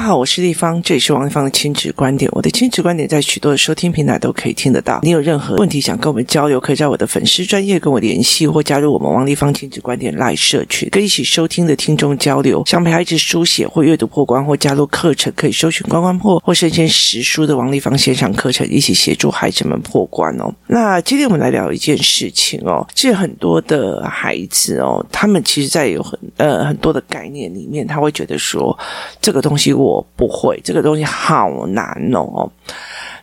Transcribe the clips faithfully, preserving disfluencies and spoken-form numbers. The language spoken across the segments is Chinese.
好，我是立方，这里是王立方的亲子观点。我的亲子观点在许多的收听平台都可以听得到。你有任何问题想跟我们交流，可以在我的粉丝专页跟我联系，或加入我们王立方亲子观点 Live 社群，跟一起收听的听众交流。想陪孩子书写或阅读破关，或加入课程，可以搜寻关关破或身兼十书的王立方线上课程，一起协助孩子们破关哦。那今天我们来聊一件事情哦，其实很多的孩子哦，他们其实在有很呃很多的概念里面，他会觉得说这个东西我不会，这个东西好难哦。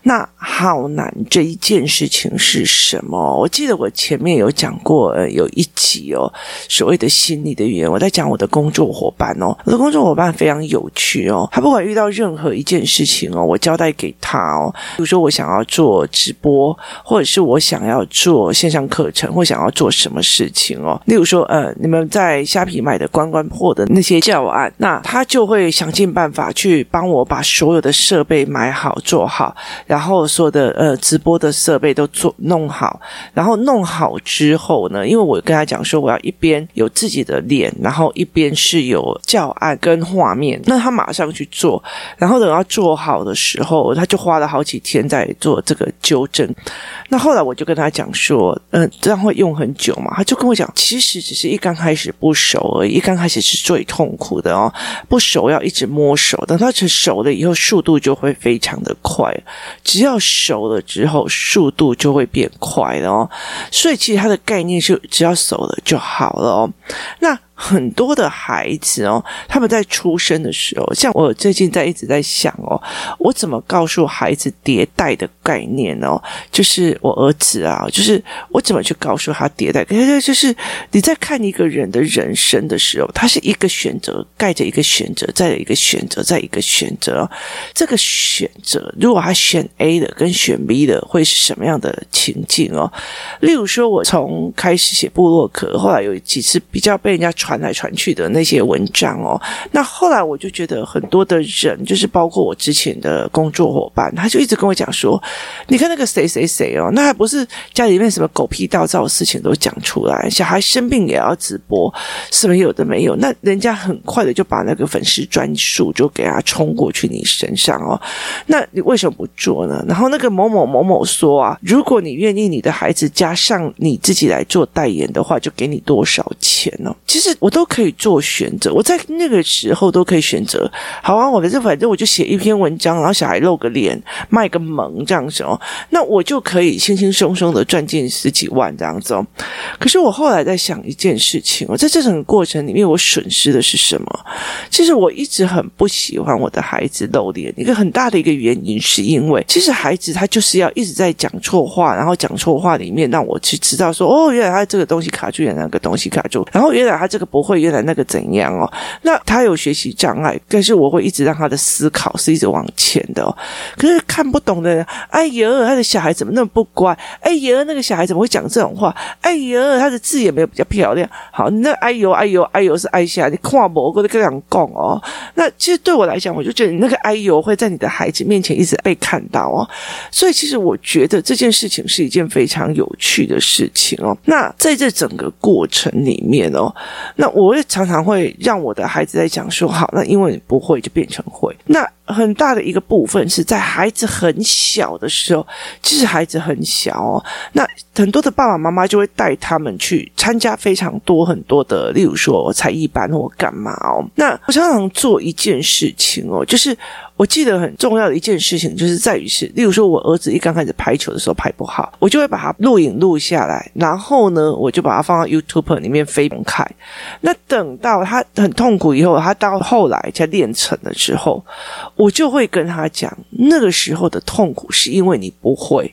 那好难这一件事情是什么？我记得我前面有讲过、呃、有一集哦，所谓的心理的语言，我在讲我的工作伙伴哦，我的工作伙伴非常有趣哦，他不管遇到任何一件事情哦，我交代给他哦，比如说我想要做直播，或者是我想要做线上课程，或想要做什么事情哦，例如说呃，你们在虾皮买的关关破的那些教案，那他就会想尽办法去帮我把所有的设备买好做好，然后所有的呃直播的设备都做弄好，然后弄好之后呢，因为我跟他讲说我要一边有自己的脸，然后一边是有教案跟画面，那他马上去做，然后等到做好的时候，他就花了好几天在做这个纠正。那后来我就跟他讲说，嗯、呃，这样会用很久嘛？他就跟我讲，其实只是一刚开始不熟而已，一刚开始是最痛苦的哦，不熟要一直摸熟，等到熟了以后，速度就会非常的快。只要熟了之后，速度就会变快了哦。所以其实它的概念是，只要熟了就好了哦。那很多的孩子哦，他们在出生的时候，像我最近在一直在想哦，我怎么告诉孩子迭代的概念哦？就是我儿子啊，就是我怎么去告诉他迭代？可是就是你在看一个人的人生的时候，他是一个选择盖着一个选择，再一个选择，再一个选择哦。这个选择，如果他选 A 的跟选 B 的，会是什么样的情境哦？例如说，我从开始写部落格，后来有几次比较被人家传来传去的那些文章哦，那后来我就觉得很多的人，就是包括我之前的工作伙伴，他就一直跟我讲说，你看那个谁谁谁哦，那还不是家里面什么狗屁倒灶的事情都讲出来，小孩生病也要直播，什么有的没有，那人家很快的就把那个粉丝专属就给他冲过去你身上哦，那你为什么不做呢？然后那个某某某某说啊，如果你愿意你的孩子加上你自己来做代言的话，就给你多少钱哦，其实我都可以做选择，我在那个时候都可以选择。好啊，我反正我就写一篇文章，然后小孩露个脸，卖个萌这样子哦，那我就可以轻轻松松的赚进十几万这样子哦。可是我后来在想一件事情，我在这种过程里面，我损失的是什么？其实我一直很不喜欢我的孩子露脸，一个很大的一个原因是因为，其实孩子他就是要一直在讲错话，然后讲错话里面让我去知道说，哦，原来他这个东西卡住，原来那个东西卡住，然后原来他这个不会，原来那个怎样哦？那他有学习障碍，但是我会一直让他的思考是一直往前的哦。可是看不懂的人，哎呦，他的小孩怎么那么不乖？哎呦，那个小孩怎么会讲这种话？哎呦，他的字也没有比较漂亮。好，那哎呦哎呦哎呦是哎下，你看不过的跟人讲哦。那其实对我来讲，我就觉得你那个哎呦会在你的孩子面前一直被看到哦。所以其实我觉得这件事情是一件非常有趣的事情哦。那在这整个过程里面哦。那我也常常会让我的孩子在讲说，好，那因为你不会就变成会。那很大的一个部分是在孩子很小的时候，其实孩子很小哦，那很多的爸爸妈妈就会带他们去参加非常多很多的，例如说才艺班或干嘛哦。那我常常做一件事情哦，就是我记得很重要的一件事情，就是在于是，例如说我儿子一刚开始拍球的时候拍不好，我就会把它录影录下来，然后呢，我就把它放到 YouTube 里面飞公开。那等到他很痛苦以后，他到后来才练成的时候，我就会跟他讲，那个时候的痛苦是因为你不会。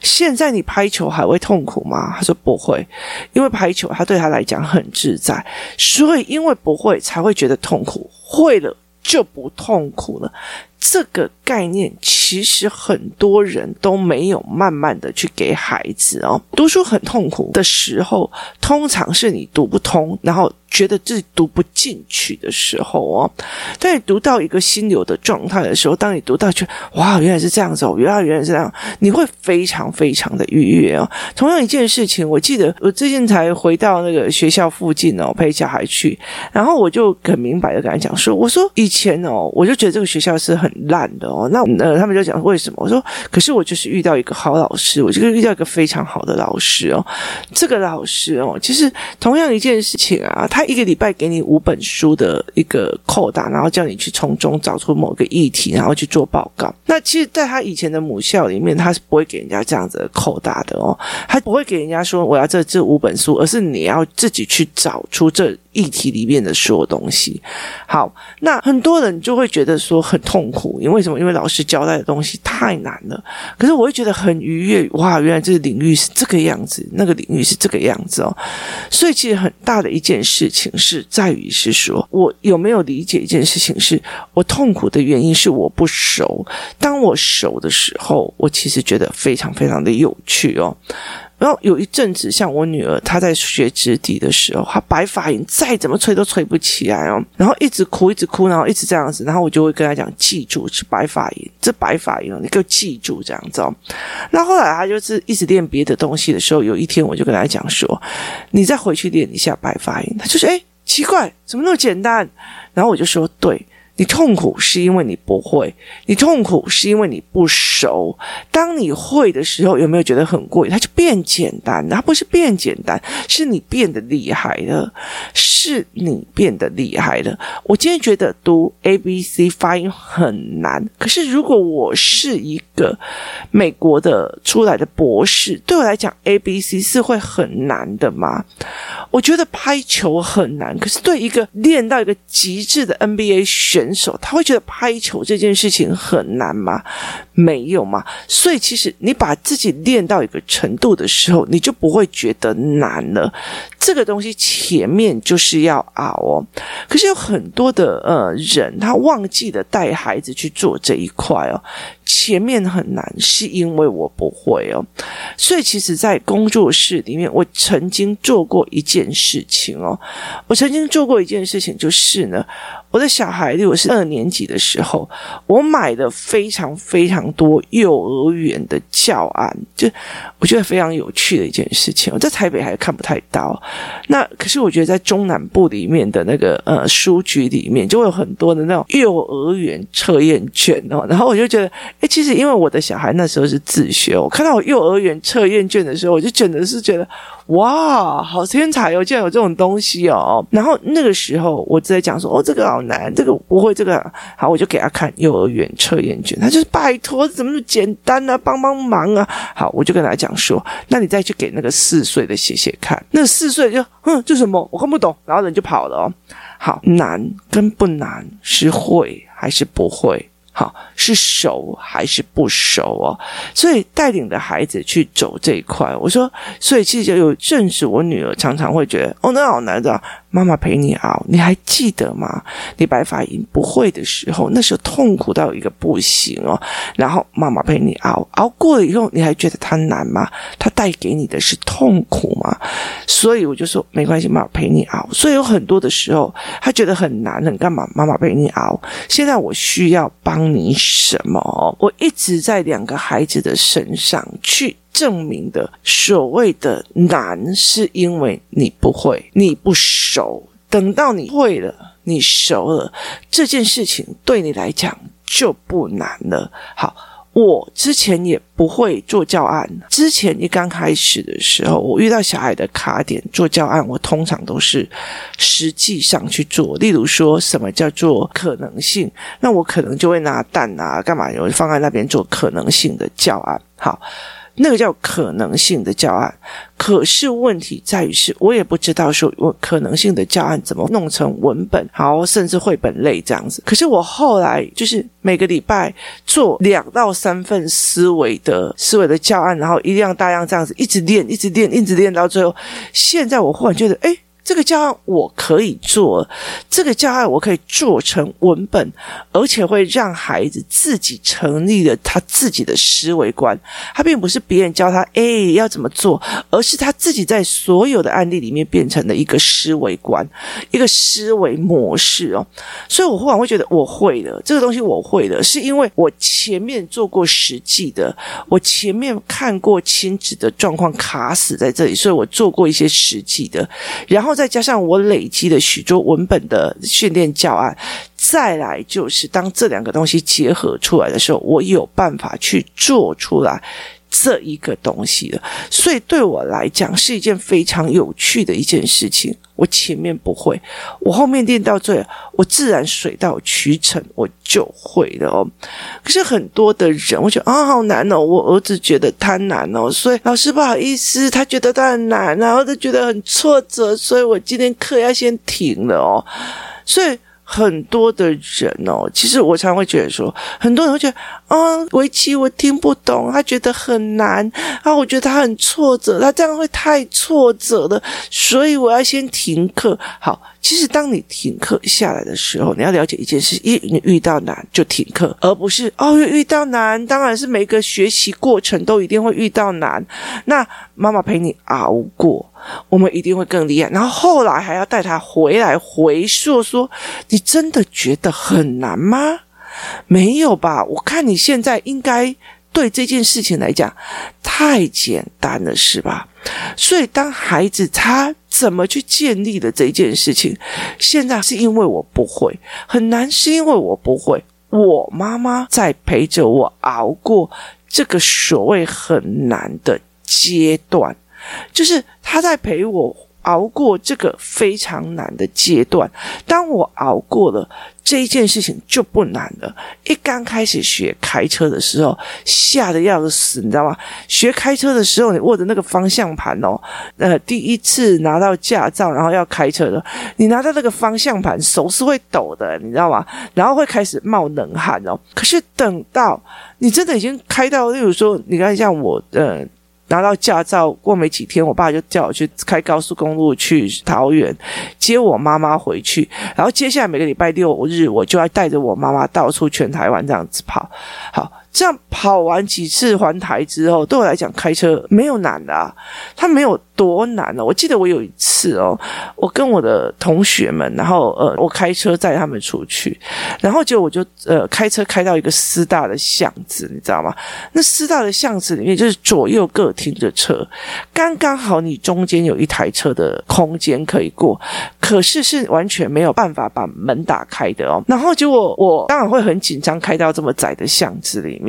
现在你拍球还会痛苦吗？他说不会，因为拍球他对他来讲很自在，所以因为不会才会觉得痛苦，会了就不痛苦了。这个概念其实很多人都没有慢慢的去给孩子哦。读书很痛苦的时候，通常是你读不通，然后觉得自己读不进去的时候哦，当你读到一个心流的状态的时候，当你读到觉得哇原来是这样子哦，原来原来是这样，你会非常非常的愉悦哦。同样一件事情，我记得我最近才回到那个学校附近哦，陪小孩去，然后我就很明白的跟他讲说，我说以前哦，我就觉得这个学校是很烂的哦，那呃他们就讲为什么？我说可是我就是遇到一个好老师，我就遇到一个非常好的老师哦，这个老师哦，其实同样一件事情啊，他一个礼拜给你五本书的一个扣打，然后叫你去从中找出某个议题，然后去做报告。那其实在他以前的母校里面，他是不会给人家这样子的扣打的哦，他不会给人家说我要这这五本书，而是你要自己去找出这议题里面的所有东西。好，那很多人就会觉得说很痛苦，因为什么？因为老师交代的东西太难了。可是我会觉得很愉悦，哇，原来这个领域是这个样子，那个领域是这个样子哦。所以其实很大的一件事情是在于是说，我有没有理解一件事情是，我痛苦的原因是我不熟。当我熟的时候，我其实觉得非常非常的有趣哦。然后有一阵子，像我女儿她在学直笛的时候，她白发音再怎么吹都吹不起来哦，然后一直哭一直哭，然后一直这样子，然后我就会跟她讲记住是白发音，这白发音哦，你给我记住这样子哦。那后来她就是一直练别的东西的时候，有一天我就跟她讲说你再回去练一下白发音，她就说诶奇怪怎么那么简单，然后我就说对，你痛苦是因为你不会，你痛苦是因为你不熟。当你会的时候，有没有觉得很过瘾？它就变简单，它不是变简单，是你变得厉害了，是你变得厉害了。我今天觉得读 A B C 发音很难，可是如果我是一个美国的出来的博士，对我来讲 A B C 是会很难的吗？我觉得拍球很难，可是对一个练到一个极致的 N B A 选手，他会觉得拍球这件事情很难吗？没有嘛。所以其实你把自己练到一个程度的时候，你就不会觉得难了。这个东西前面就是要熬哦。可是有很多的呃人，他忘记了带孩子去做这一块哦。前面很难是因为我不会哦。所以其实在工作室里面，我曾经做过一件事情哦。我曾经做过一件事情就是呢，我的小孩例如是二年级的时候，我买了非常非常多幼儿园的教案，就我觉得非常有趣的一件事情。我在台北还看不太到，那可是我觉得在中南部里面的那个呃书局里面就会有很多的那种幼儿园测验卷哦。然后我就觉得诶，其实因为我的小孩那时候是自学，我看到我幼儿园测验卷的时候，我就真的是觉得哇好天才哦，竟然有这种东西哦。然后那个时候我直接讲说哦这个好难，这个不会，这个好，我就给他看幼儿园测验卷，他就是拜托怎么那么简单啊，帮帮忙啊。好，我就跟他讲说那你再去给那个四岁的写写看，那四岁就哼这什么我看不懂，然后人就跑了哦。好，难跟不难是会还是不会，好，是熟还是不熟哦。所以带领的孩子去走这一块，我说所以其实有正是我女儿常常会觉得哦那好难的，妈妈陪你熬，你还记得吗？你白发音不会的时候，那时候痛苦到一个不行哦，然后妈妈陪你熬，熬过了以后你还觉得它难吗？它带给你的是痛苦吗？所以我就说没关系，妈妈陪你熬。所以有很多的时候她觉得很难很干嘛，妈妈陪你熬，现在我需要帮你什么？我一直在两个孩子的身上去证明的所谓的难是因为你不会，你不熟，等到你会了你熟了，这件事情对你来讲就不难了。好，我之前也不会做教案，之前一刚开始的时候，我遇到小孩的卡点做教案，我通常都是实际上去做，例如说什么叫做可能性，那我可能就会拿蛋啊干嘛，我放在那边做可能性的教案。好，那个叫可能性的教案，可是问题在于是我也不知道说我可能性的教案怎么弄成文本，好，甚至绘本类这样子。可是我后来就是每个礼拜做两到三份思维的思维的教案，然后一样大样这样子一直练一直练一直练到最后，现在我忽然觉得诶这个教案我可以做，这个教案我可以做成文本，而且会让孩子自己成立了他自己的思维观。他并不是别人教他诶、欸、要怎么做，而是他自己在所有的案例里面变成了一个思维观，一个思维模式哦。所以我忽然会觉得我会的这个东西，我会的是因为我前面做过实际的，我前面看过亲子的状况卡死在这里，所以我做过一些实际的，然后再加上我累积了许多文本的训练教案，再来就是当这两个东西结合出来的时候，我有办法去做出来这一个东西了。所以对我来讲是一件非常有趣的一件事情。我前面不会，我后面练到最后，我自然水到渠成，我就会了哦。可是很多的人我觉得啊、哦、好难哦，我儿子觉得他难哦，所以老师不好意思，他觉得他很难，然后他觉得很挫折，所以我今天课要先停了哦。所以很多的人哦，其实我常会觉得说，很多人会觉得啊、嗯，围棋我听不懂，他觉得很难啊，我觉得他很挫折，他这样会太挫折了，所以我要先停课。好，其实当你停课下来的时候，你要了解一件事，一你遇到难就停课，而不是哦遇到难，当然是每个学习过程都一定会遇到难，那妈妈陪你熬过，我们一定会更厉害。然后后来还要带他回来回溯说，你真的觉得很难吗？没有吧，我看你现在应该对这件事情来讲太简单了，是吧？所以当孩子他怎么去建立的这件事情，现在是因为我不会，很难是因为我不会，我妈妈在陪着我熬过这个所谓很难的阶段，就是他在陪我熬过这个非常难的阶段。当我熬过了这一件事情就不难了。一刚开始学开车的时候，吓得要死，你知道吗？学开车的时候，你握着那个方向盘哦，呃，第一次拿到驾照，然后要开车的，你拿到那个方向盘，手是会抖的，你知道吗？然后会开始冒冷汗哦。可是等到你真的已经开到，例如说，你看像我，呃。拿到驾照过没几天，我爸就叫我去开高速公路去桃园接我妈妈回去，然后接下来每个礼拜六日我就要带着我妈妈到处全台湾这样子跑。好，这样跑完几次环台之后，对我来讲开车没有难的啊，它没有多难哦。我记得我有一次哦，我跟我的同学们，然后呃，我开车载他们出去，然后结果我就呃开车开到一个师大的巷子，你知道吗？那师大的巷子里面就是左右各停着车，刚刚好你中间有一台车的空间可以过，可是是完全没有办法把门打开的哦。然后结果我当然会很紧张，开到这么窄的巷子里面。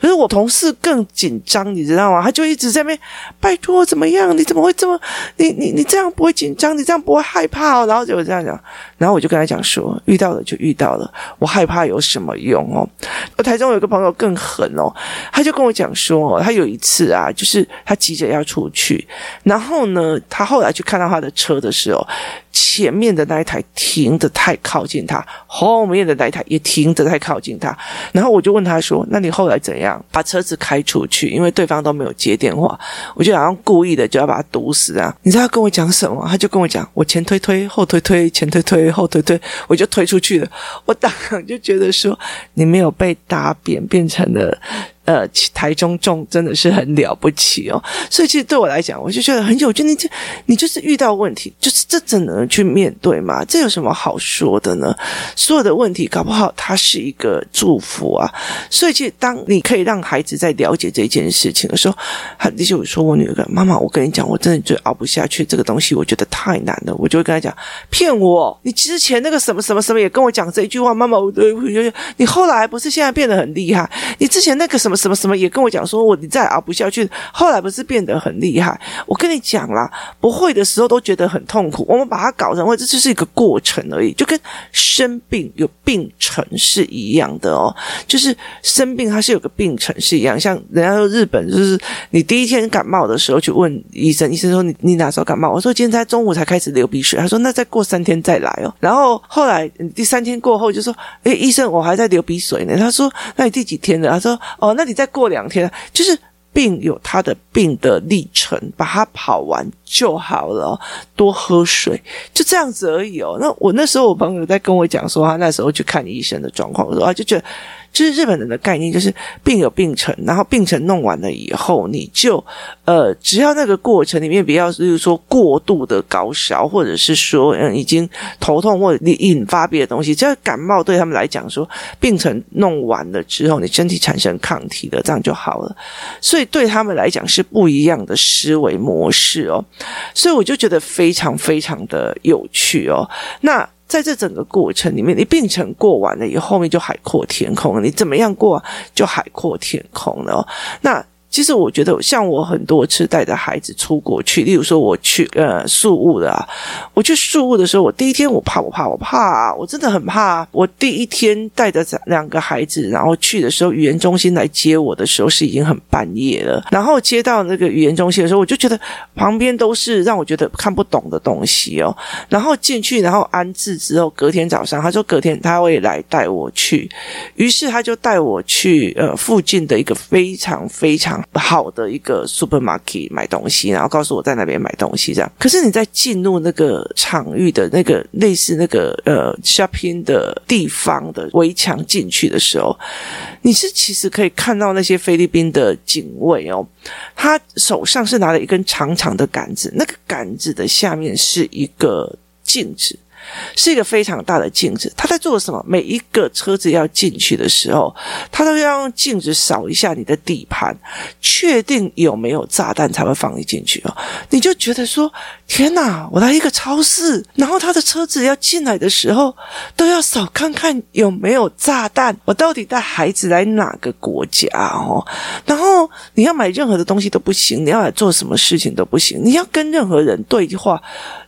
可是我同事更紧张，你知道吗？他就一直在那边拜托怎么样，你怎么会这么你你你这样不会紧张，你这样不会害怕哦。然后就这样讲，然后我就跟他讲说，遇到了就遇到了，我害怕有什么用哦。我台中有个朋友更狠哦，他就跟我讲说，他有一次啊，就是他急着要出去，然后呢他后来去看到他的车的时候，前面的那一台停得太靠近他，后面的那一台也停得太靠近他。然后我就问他说，那你后来怎样？把车子开出去，因为对方都没有接电话，我就好像故意的就要把他堵死啊！你知道他跟我讲什么？他就跟我讲，我前推推后推推，前推推后推推，我就推出去了。我当然就觉得说，你没有被打扁，变成了呃，台中众真的是很了不起哦。所以其实对我来讲，我就觉得很有趣，你就你就是遇到问题，就是这只能去面对嘛，这有什么好说的呢？所有的问题搞不好它是一个祝福啊。所以其实当你可以让孩子在了解这件事情的时候，他那些我说我女儿妈妈，我跟你讲，我真的就熬不下去，这个东西我觉得太难了，我就会跟他讲，骗我，你之前那个什么什么什么也跟我讲这一句话，妈妈我就你后来不是现在变得很厉害，你之前那个什么什么什么也跟我讲说我你再熬不下去，后来不是变得很厉害。我跟你讲啦，不会的时候都觉得很痛苦，我们把它搞成会，这就是一个过程而已，就跟生病有病程是一样的哦，就是生病它是有个病程是一样。像人家说日本就是你第一天感冒的时候去问医生，医生说你你哪时候感冒，我说今天在中午才开始流鼻水，他说那再过三天再来哦。然后后来第三天过后就说，诶医生我还在流鼻水呢，他说那你第几天了，他说哦那那你再过两天，就是病有他的病的历程，把它跑完就好了、哦，多喝水，就这样子而已哦。那我那时候我朋友在跟我讲说，他那时候去看医生的状况，我说啊，就觉得就是日本人的概念就是病有病程，然后病程弄完了以后，你就呃，只要那个过程里面不要，例如说过度的高烧，或者是说嗯已经头痛或者引发别的东西，只要感冒对他们来讲说病程弄完了之后，你身体产生抗体了，这样就好了。所以对他们来讲是不一样的思维模式哦。所以我就觉得非常非常的有趣哦。那在这整个过程里面，你病程过完了以后，后面就海阔天空了。你怎么样过就海阔天空了哦。那其实我觉得，像我很多次带着孩子出国去，例如说我去呃宿务的啊，我去宿务的时候，我第一天我怕我怕我怕、啊，我真的很怕、啊。我第一天带着两个孩子，然后去的时候，语言中心来接我的时候是已经很半夜了。然后接到那个语言中心的时候，我就觉得旁边都是让我觉得看不懂的东西哦。然后进去，然后安置之后，隔天早上他说隔天他会来带我去，于是他就带我去呃附近的一个非常非常好的一个 supermarket 买东西，然后告诉我在那边买东西这样。可是你在进入那个场域的那个类似那个呃 shopping 的地方的围墙进去的时候，你是其实可以看到那些菲律宾的警卫哦，他手上是拿了一根长长的杆子，那个杆子的下面是一个镜子，是一个非常大的镜子。他在做什么？每一个车子要进去的时候，他都要用镜子扫一下你的底盘，确定有没有炸弹才会放你进去哦。你就觉得说天哪，我来一个超市，然后他的车子要进来的时候都要扫看看有没有炸弹，我到底带孩子来哪个国家哦？然后你要买任何的东西都不行，你要来做什么事情都不行，你要跟任何人对话，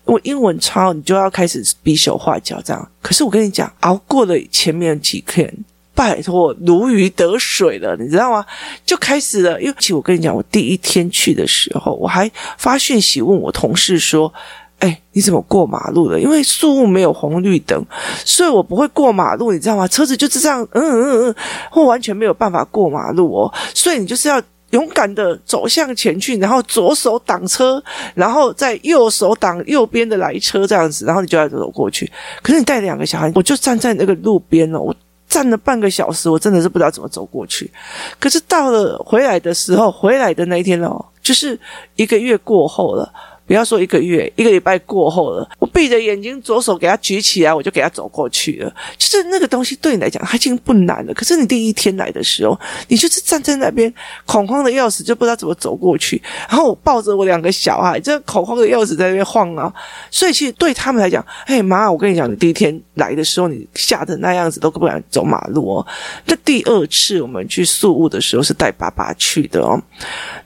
我英文超，你就要开始比手画脚这样。可是我跟你讲，熬过了前面几天，拜托如鱼得水了，你知道吗？就开始了。因为其实我跟你讲，我第一天去的时候，我还发讯息问我同事说，哎，你怎么过马路了？因为宿务没有红绿灯，所以我不会过马路，你知道吗？车子就是这样，嗯嗯嗯，我完全没有办法过马路哦。所以你就是要勇敢的走向前去，然后左手挡车，然后再右手挡右边的来车这样子，然后你就要走过去。可是你带两个小孩，我就站在那个路边了，我站了半个小时，我真的是不知道怎么走过去。可是到了回来的时候，回来的那一天哦，就是一个月过后了。不要说一个月，一个礼拜过后了，我闭着眼睛左手给他举起来，我就给他走过去了。就是那个东西对你来讲它已经不难了，可是你第一天来的时候，你就是站在那边恐慌的要死，就不知道怎么走过去。然后我抱着我两个小孩，这恐慌的要死在那边晃啊。所以其实对他们来讲，哎妈，我跟你讲，你第一天来的时候你吓得那样子都不敢走马路哦。那第二次我们去宿务的时候是带爸爸去的哦，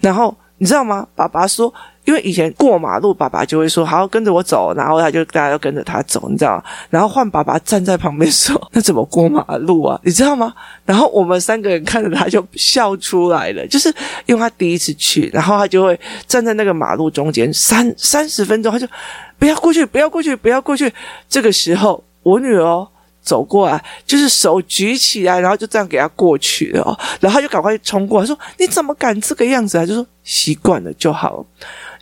然后你知道吗？爸爸说，因为以前过马路，爸爸就会说好，跟着我走，然后他就大家就跟着他走，你知道吗？然后换爸爸站在旁边说，那怎么过马路啊，你知道吗？然后我们三个人看着他就笑出来了，就是因为他第一次去，然后他就会站在那个马路中间三三十分钟，他就不要过去，不要过去，不要过去。这个时候我女儿走过来，就是手举起来，然后就这样给他过去了哦，然后他就赶快冲过来说，你怎么敢这个样子啊？就说习惯了就好了。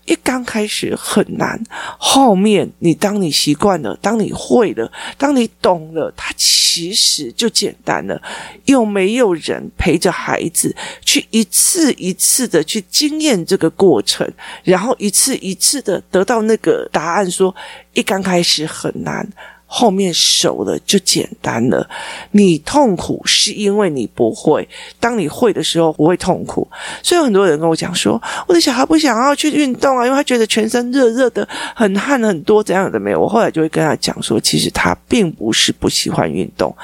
一刚开始很难，后面你当你习惯了，当你会了，当你懂了，它其实就简单了。又没有人陪着孩子去一次一次的去经验这个过程，然后一次一次的得到那个答案说，一刚开始很难，后面熟了就简单了。你痛苦是因为你不会，当你会的时候不会痛苦。所以有很多人跟我讲说，我的小孩不想要去运动啊，因为他觉得全身热热的，很汗很多，怎样的没有。我后来就会跟他讲说，其实他并不是不喜欢运动，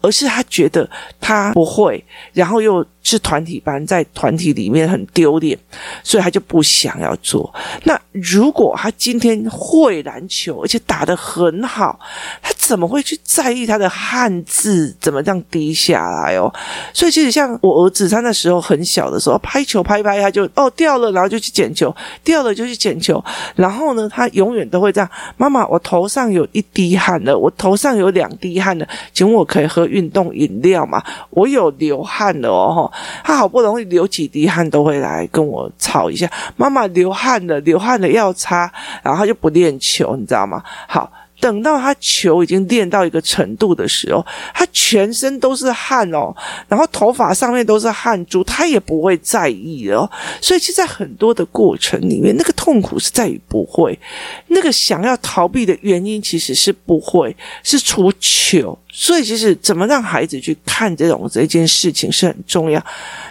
而是他觉得他不会，然后又是团体班，在团体里面很丢脸，所以他就不想要做。那如果他今天会篮球，而且打得很好，他怎么会去在意他的汉字怎么这样滴下来哦？所以其实像我儿子他那时候很小的时候，拍球拍拍他就哦掉了，然后就去捡球，掉了就去捡球，然后呢他永远都会这样，妈妈我头上有一滴汗了，我头上有两滴汗了，请问我可以喝运动饮料吗？我有流汗了哦。他好不容易流几滴汗都会来跟我吵一下，妈妈流汗了流汗了要擦，然后他就不练球你知道吗？好，等到他球已经练到一个程度的时候，他全身都是汗哦，然后头发上面都是汗珠，他也不会在意了哦。所以其实在很多的过程里面，那个痛苦是在于不会，那个想要逃避的原因其实是不会，是出糗。所以其实怎么让孩子去看这种这件事情是很重要。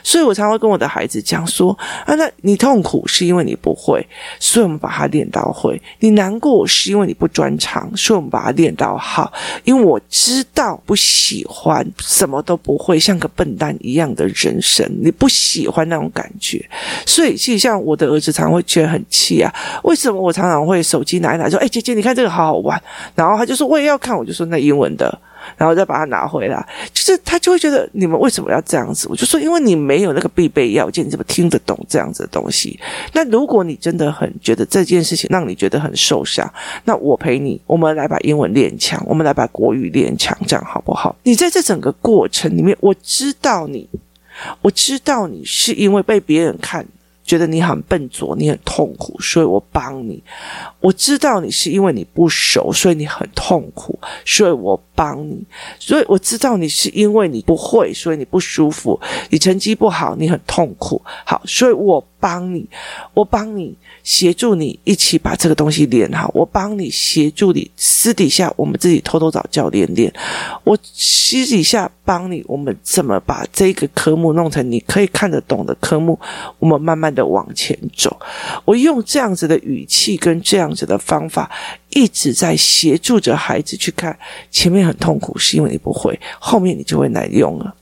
所以我常会跟我的孩子讲说啊，那你痛苦是因为你不会，所以我们把它练到会；你难过是因为你不专长，所以我们把它练到好。因为我知道不喜欢什么都不会像个笨蛋一样的人生，你不喜欢那种感觉。所以其实像我的儿子常常会觉得很气啊，为什么我常常会手机拿一拿说诶、欸、姐姐你看这个好好玩，然后他就说我也要看，我就说那英文的，然后再把它拿回来，就是他就会觉得你们为什么要这样子？我就说，因为你没有那个必备要件，你怎么听得懂这样子的东西？那如果你真的很觉得这件事情让你觉得很受伤，那我陪你，我们来把英文练强，我们来把国语练强，这样好不好？你在这整个过程里面，我知道你，我知道你是因为被别人看觉得你很笨拙，你很痛苦，所以我帮你。我知道你是因为你不熟，所以你很痛苦，所以我帮你。所以我知道你是因为你不会，所以你不舒服，你成绩不好，你很痛苦。好，所以我帮你，我帮你协助你一起把这个东西练好，我帮你协助你私底下我们自己偷偷找教练练，我私底下帮你我们怎么把这个科目弄成你可以看得懂的科目，我们慢慢的往前走。我用这样子的语气跟这样子的方法一直在协助着孩子去看，前面很痛苦是因为你不会，后面你就会耐用了。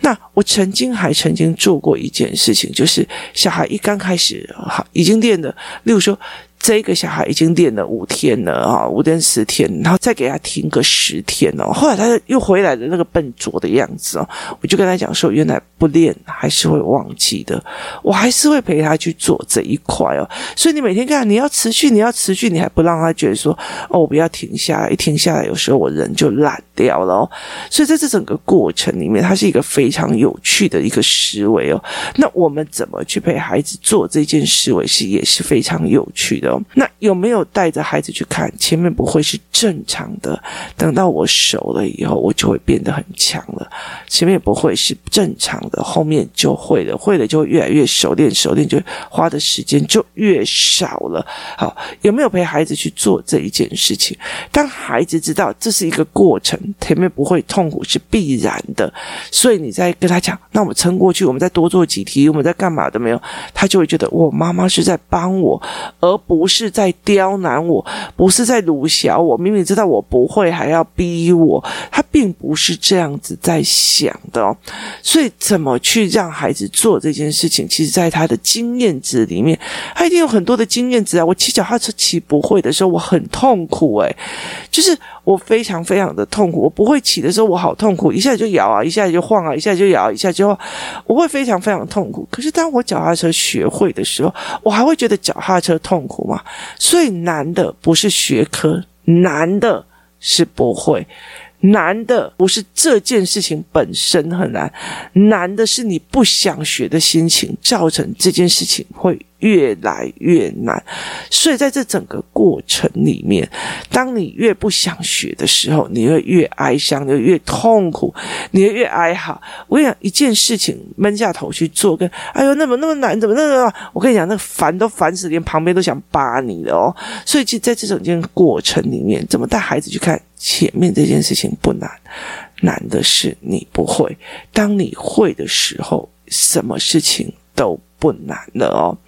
那我曾经还曾经做过一件事情，就是小孩一刚开始好已经练了，例如说这个小孩已经练了五天了啊，五天十天，然后再给他停个十天哦。后来他又回来的那个笨拙的样子哦，我就跟他讲说，原来不练还是会忘记的，我还是会陪他去做这一块哦。所以你每天看，你要持续，你要持续，你还不让他觉得说哦，我不要停下来，一停下来，有时候我人就懒掉了哦。所以在这整个过程里面，它是一个非常有趣的一个思维哦。那我们怎么去陪孩子做这件思维是也是非常有趣的。那有没有带着孩子去看前面不会是正常的，等到我熟了以后我就会变得很强了，前面不会是正常的，后面就会了，会了就会越来越熟练，熟练就花的时间就越少了。好，有没有陪孩子去做这一件事情？当孩子知道这是一个过程，前面不会痛苦是必然的，所以你再跟他讲那我们撑过去，我们再多做几题，我们再干嘛都没有，他就会觉得我妈妈是在帮我，而不不是在刁难我，不是在辱小我，明明知道我不会还要逼我，他并不是这样子在想的哦。所以怎么去让孩子做这件事情，其实在他的经验值里面，他一定有很多的经验值啊。我骑脚踏车骑不会的时候我很痛苦诶、欸、就是我非常非常的痛苦，我不会骑的时候我好痛苦，一下就摇啊，一下就晃啊，一下就摇，一下就晃，我会非常非常痛苦。可是当我脚踏车学会的时候，我还会觉得脚踏车痛苦吗？所以难的不是学科，难的是不会，难的不是这件事情本身很难，难的是你不想学的心情，造成这件事情会越来越难。所以在这整个过程里面，当你越不想学的时候，你会越哀伤，你会越痛苦，你会越哀嚎。我跟你讲，一件事情闷下头去做，跟哎呦那么那么难，怎么那么难，我跟你讲那烦都烦死，连旁边都想扒你了哦。所以其实在这整件过程里面，怎么带孩子去看前面这件事情不难，难的是你不会，当你会的时候，什么事情都不难了哦。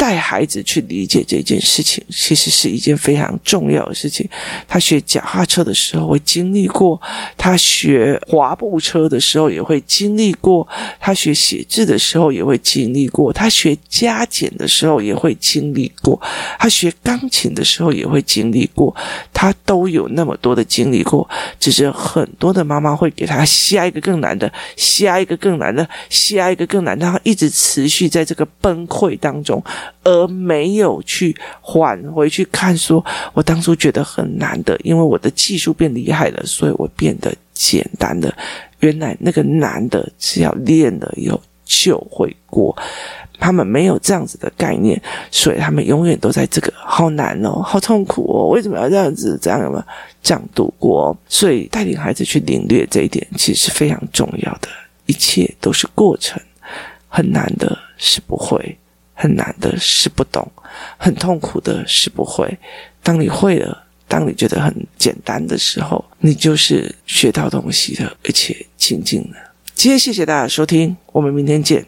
带孩子去理解这件事情其实是一件非常重要的事情。他学脚踏车的时候会经历过，他学滑步车的时候也会经历过，他学写字的时候也会经历过，他学加减的时候也会经历过，他学钢琴的时候也会经历过，他都有那么多的经历过，只是很多的妈妈会给他下一个更难的，下一个更难的，下一个更难的，他一直持续在这个崩溃当中，而没有去缓回去看说我当初觉得很难的，因为我的技术变厉害了，所以我变得简单了，原来那个难的只要练了以后就会过。他们没有这样子的概念，所以他们永远都在这个好难哦，好痛苦哦，为什么要这样子，这样有没有这样度过哦？所以带领孩子去领略这一点其实是非常重要的，一切都是过程，很难的是不会，很难的是不懂，很痛苦的是不会。当你会了，当你觉得很简单的时候，你就是学到东西了，而且精进了。今天谢谢大家收听，我们明天见。